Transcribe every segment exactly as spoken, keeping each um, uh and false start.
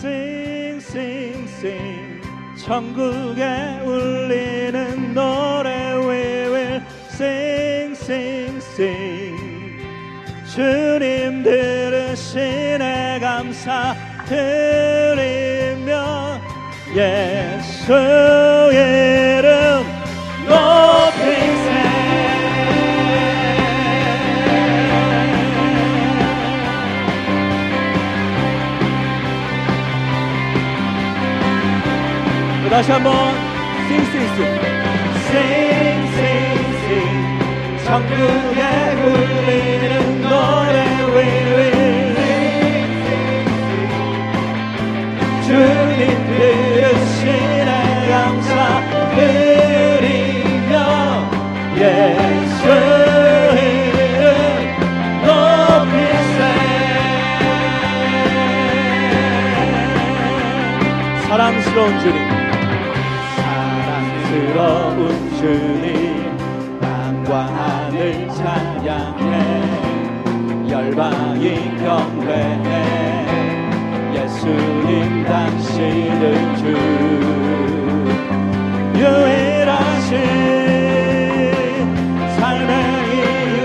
Sing, sing, sing. 천국에 울리는 노래 We will sing, sing, sing. 주님 들으시네 감사드리며 예수 이름 높이세. 다시 한번 sing, sing, sing. Sing, sing, sing. 천국에 울리는 노래 We will sing, sing, sing. 주님 들으시네 감사드리며 예수 사랑스러운 주님, 사랑스러운 주님 땅과 하늘 찬양해 열방이 경배해 예수님 당신은 주 유일하신 삶의 이유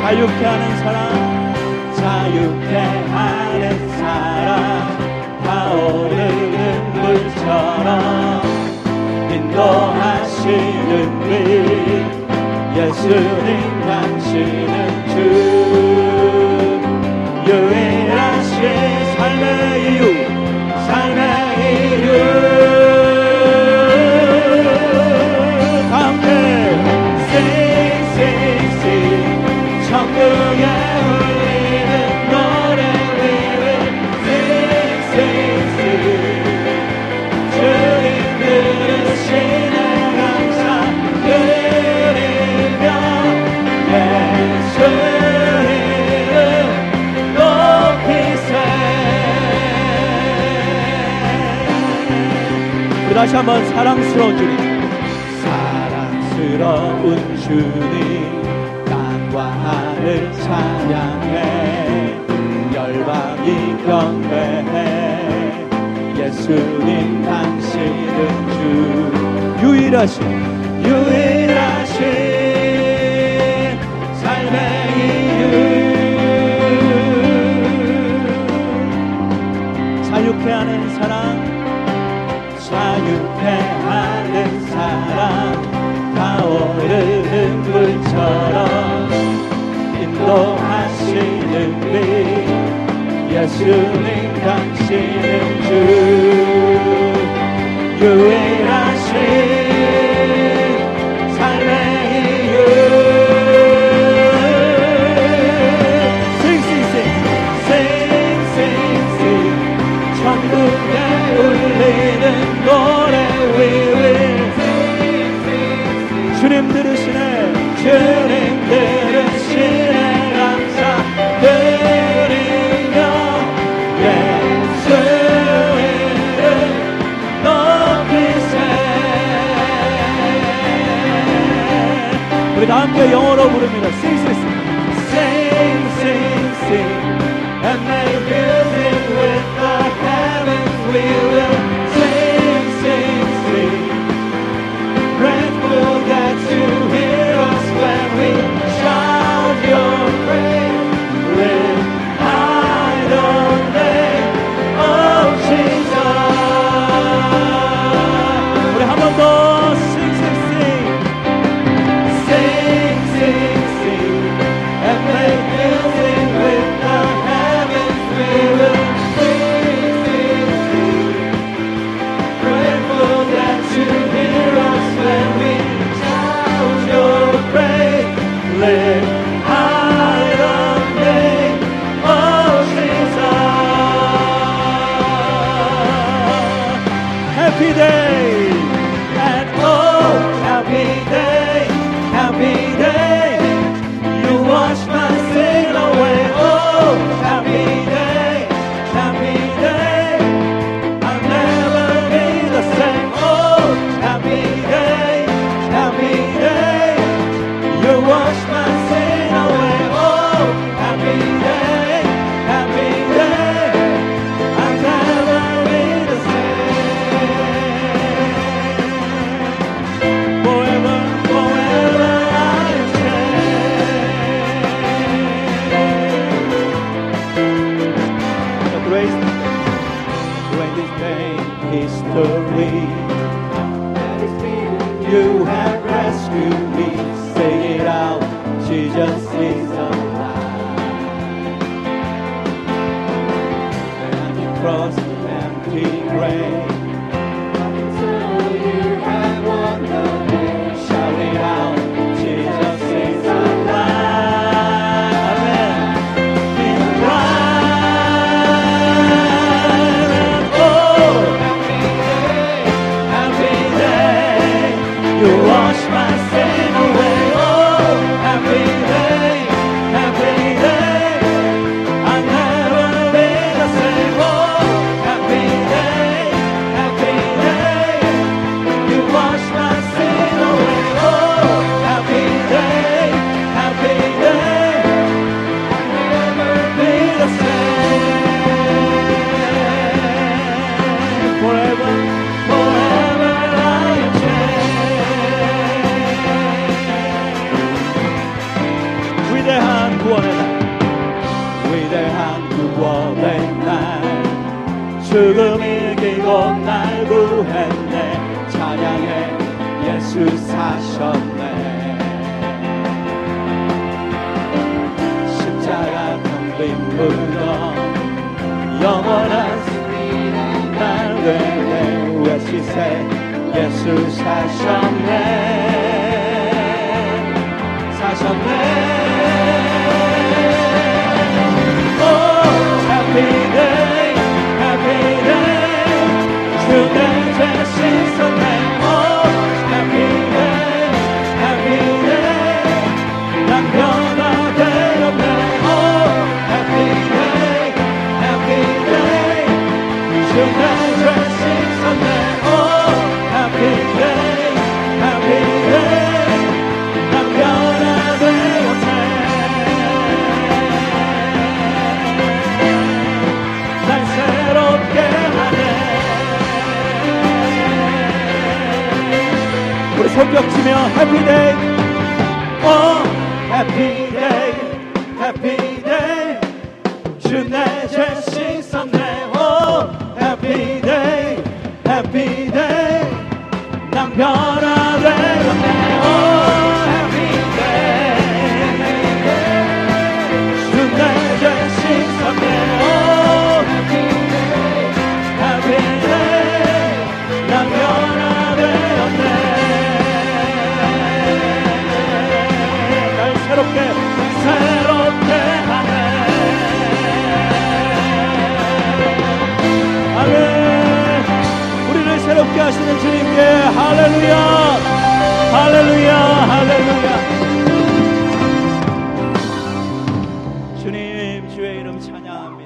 자유케 하는 사랑 자유케 하는 사랑 타오르는 물처럼 인도하시는 빛 예수님 당신은 주 유일하신 삶의 이유 삶의 이유 함께 Sing, sing, sing 천국의 다시 한번 사랑스러운 주님, 사랑스러운 주님 땅과 하늘 찬양해 열방이 경배해 예수님 당신은 주 유일하신 유일하신 삶의 이유 자유케 하는 사랑 자유케하는 사랑 타오르는 불처럼 인도하시는 빛 예수님 당신은 주 유일하신 삶의 이유 Sing, sing, sing, sing, sing, sing 천국에 울리는 노래 위위 주님 들으시네 주님 들으시네 감사드리며 예수 이름 높이세. 우리 다 함께 영어로 부릅니다. Sing, sing, sing, sing, sing and make music with the heavens we will Happy always when this made history. That is me, you have rescued me. Say it out, Jesus is alive. And you cross the empty grave. 죽음을 이기고 날 구했네. 찬양해 예수 사셨네. 십자가 텅빈 무덤 영원한 승리는 날 되네. 외치세 예수 사셨네. 사셨네. Oh, happy day. 손뼉치며 Happy Day, Oh Happy Day, Happy Day, 주 내 죄 씻었네. Oh Happy Day, Happy Day, 난 변화되었네. Oh Happy Day, 주 내 죄 씻었네. Oh Happy Day, Happy Day, 난 변화되었네. 새롭게 새롭게 하네. 아멘. 우리를 새롭게 하시는 주님께 할렐루야 할렐루야 할렐루야. 주님 주의 이름 찬양합니다.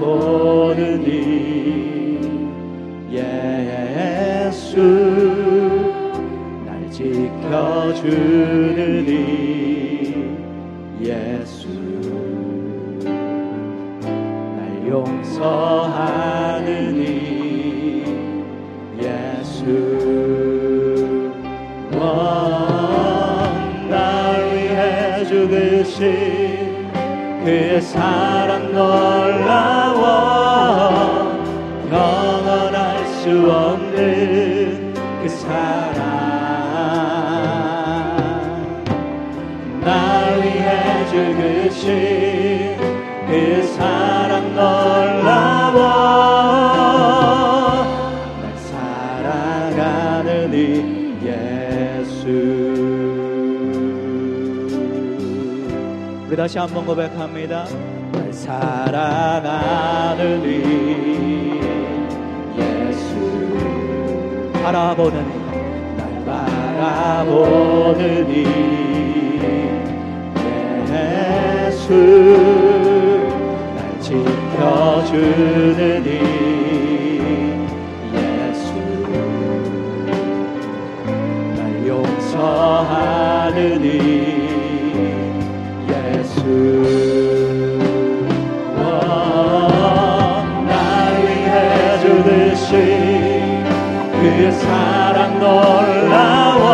바라보는 이, 예, 예수 날 지켜주는 이 예수 날 용서하는 이 예수 날 위해 죽으신 그의 사랑 놀라워 영원할 수 없는 그 사랑 날 위해 죽으신 그 사랑 놀라워 날 사랑하는 이 예수 우리 다시 한번 고백합니다. 날 사랑하는 이 예수 바라보는 날 바라보는 이 예수 날 지켜주는 이 예수 날 용서하는 이 예수 그 사랑 놀라워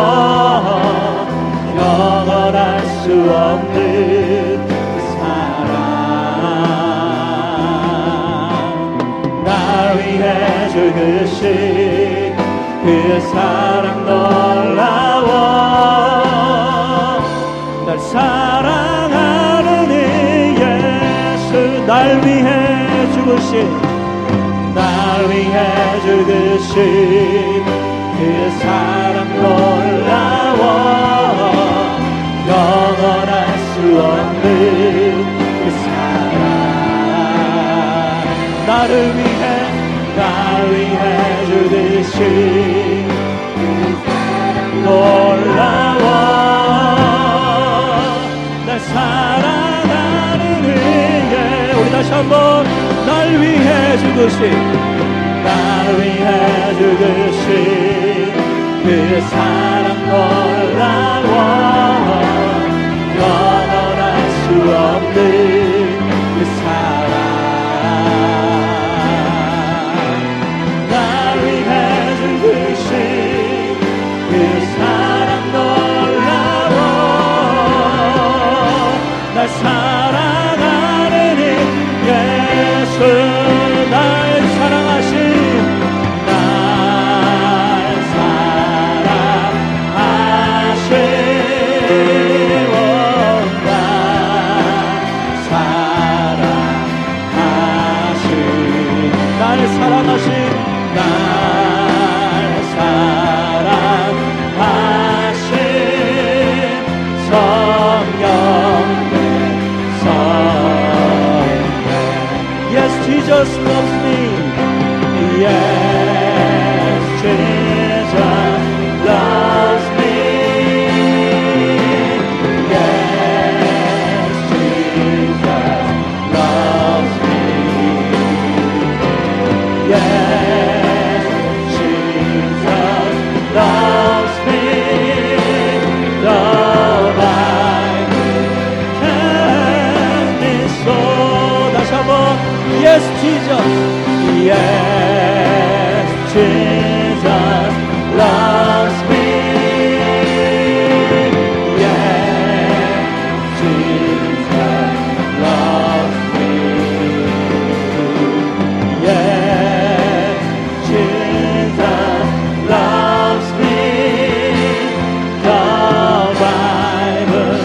영원할 수 없는 그 사랑 날 위해 죽으신 그 사랑 놀라워 날 사랑하는 이 예수 날 위해 죽으신 날 위해 죽으신 그 사랑 놀라워 영원할 수 없는 그 사랑 나를 위해 날 위해 죽으신 그 사랑 놀라워 날 사랑하는 이에 우리 다시 한번 날 위해 죽으신 날 위해 죽으신 그 사랑 놀라워 영원할 수 없는 그 사랑 날 위해 죽으신 그 사랑 놀라워 날 사랑 날 사랑하신 날 사랑하신 날 사랑하신 날 사랑하신 날 사랑하신 성령 Jesus loves me. Yes, Jesus loves me. Yes, Jesus loves me. Yes, Jesus loves me. Though I can't be so, 다시 한번. Yes, Jesus. Yes, Jesus loves me. Yes, Jesus loves me. Yes, Jesus loves me. The Bible.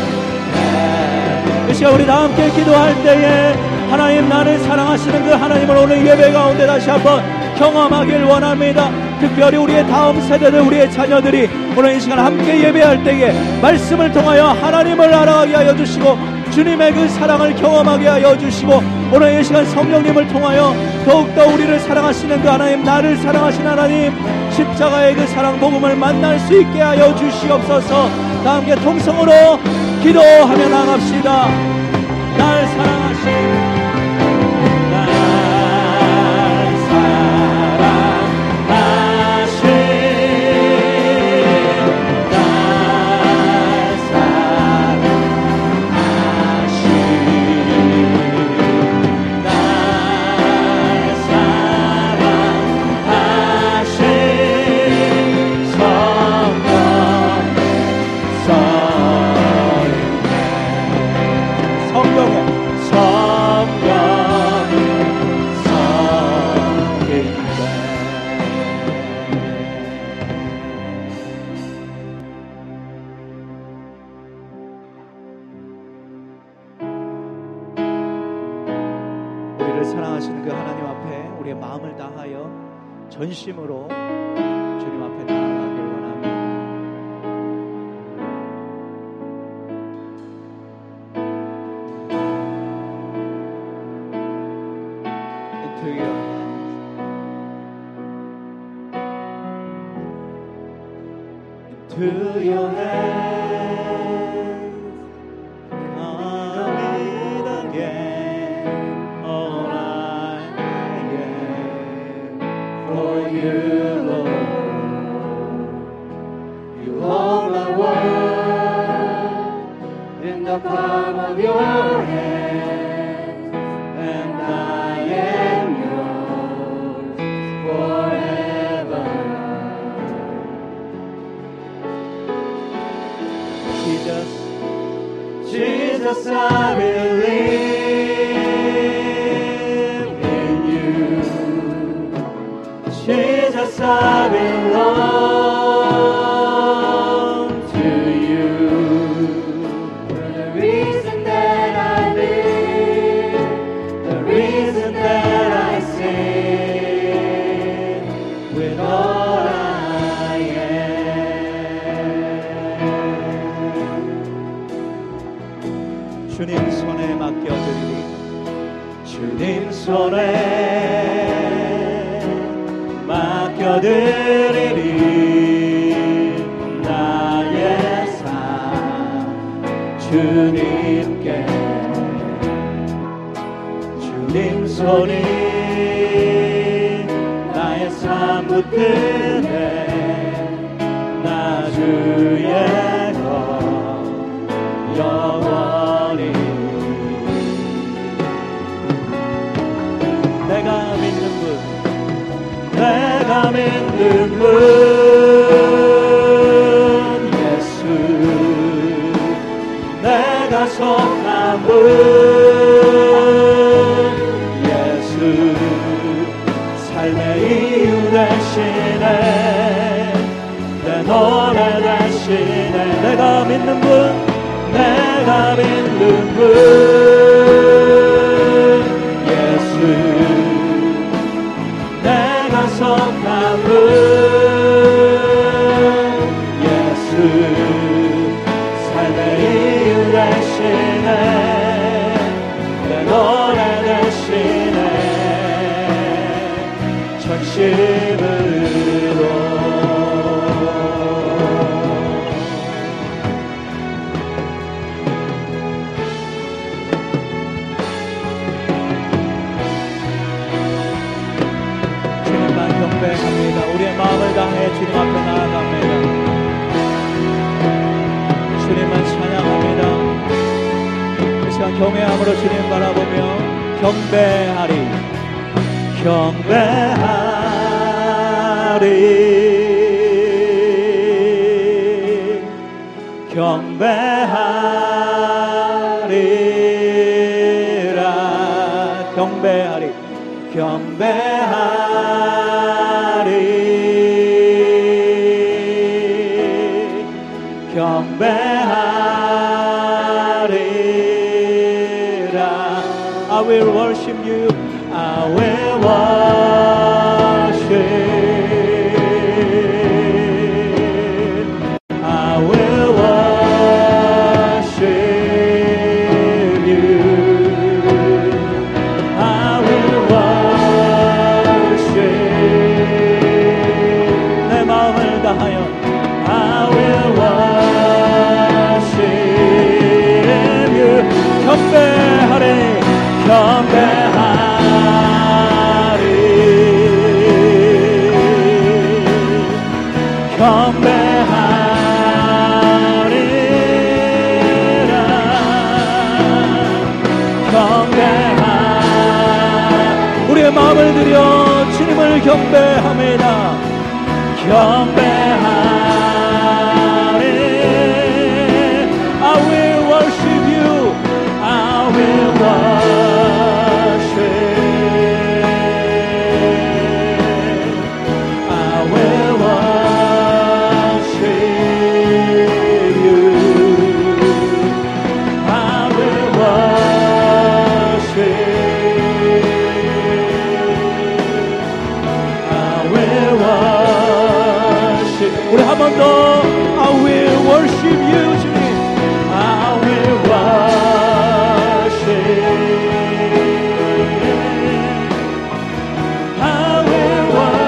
이 시간 우리 다 함께 기도할 때에. 하나님 나를 사랑하시는 그 하나님을 오늘 예배 가운데 다시 한번 경험하길 원합니다. 특별히 우리의 다음 세대들 우리의 자녀들이 오늘 이 시간 함께 예배할 때에 말씀을 통하여 하나님을 알아가게 하여 주시고 주님의 그 사랑을 경험하게 하여 주시고 오늘 이 시간 성령님을 통하여 더욱더 우리를 사랑하시는 그 하나님 나를 사랑하시는 하나님 십자가의 그 사랑 복음을 만날 수 있게 하여 주시옵소서. 다 함께 통성으로 기도하며 나갑시다. 날 사랑하시는 날 사랑하신 전심으로 주님 앞에 나아가길 원합니다. 어떻게 To your hands, come it again, all I am for you, Lord. You hold my world in the palm of your hands, and I am yours forever. Jesus, Jesus, I believe in you. Jesus, I belong to you. You're the reason that I live, the reason that I sing with all I am. 주님 손에 맡겨드리리. 주님 손에 맡겨드리리. 나의 삶 주님께 주님 손이 나의 삶 붙드네. 나 주의 것 영원 내가 믿는 분 예수, 내가 속한 분 예수, 삶의 이유 대신에 내 노래 대신에 내가 믿는 분, 내가 믿는 분 예수, 내가 속한 분 예수, 삶의 이유 대신에 내 노래 대신에 전심으로 고백합니다. 우리의 마음을 다해 주님 앞에 나아갑니다. 주님만 찬양합니다. 이 시간 경외함으로 주님 바라보며 경배하리. 경배하리. 경배하리라. 경배하리. 경배하리. 경배하리라. I will worship you. I will worship. I will worship you. I will worship. 내 마음을 다하여 I will worship. 경배하리. 경배하리. 경배하리라. 경배하리. 우리의 마음을 들여 주님을 경배합니다. 경배하리. I will 우리 한 번 더 I will worship you 주님 I will worship I will worship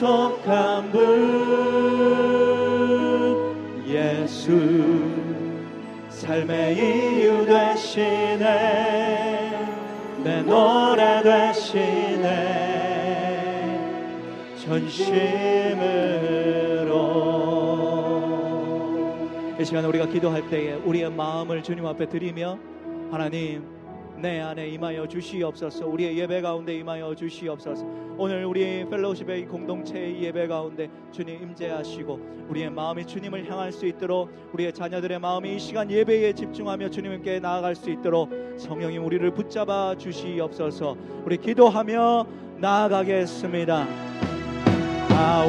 속한 분 예수 삶의 이유 되시네 내 노래 되시네 전심으로 이 시간에 우리가 기도할 때에 우리의 마음을 주님 앞에 드리며 하나님 내 안에 임하여 주시옵소서. 우리의 예배 가운데 임하여 주시옵소서. 오늘 우리 펠로우십의 공동체의 예배 가운데 주님 임재하시고 우리의 마음이 주님을 향할 수 있도록 우리의 자녀들의 마음이 이 시간 예배에 집중하며 주님께 나아갈 수 있도록 성령이 우리를 붙잡아 주시옵소서. 우리 기도하며 나아가겠습니다. 아우.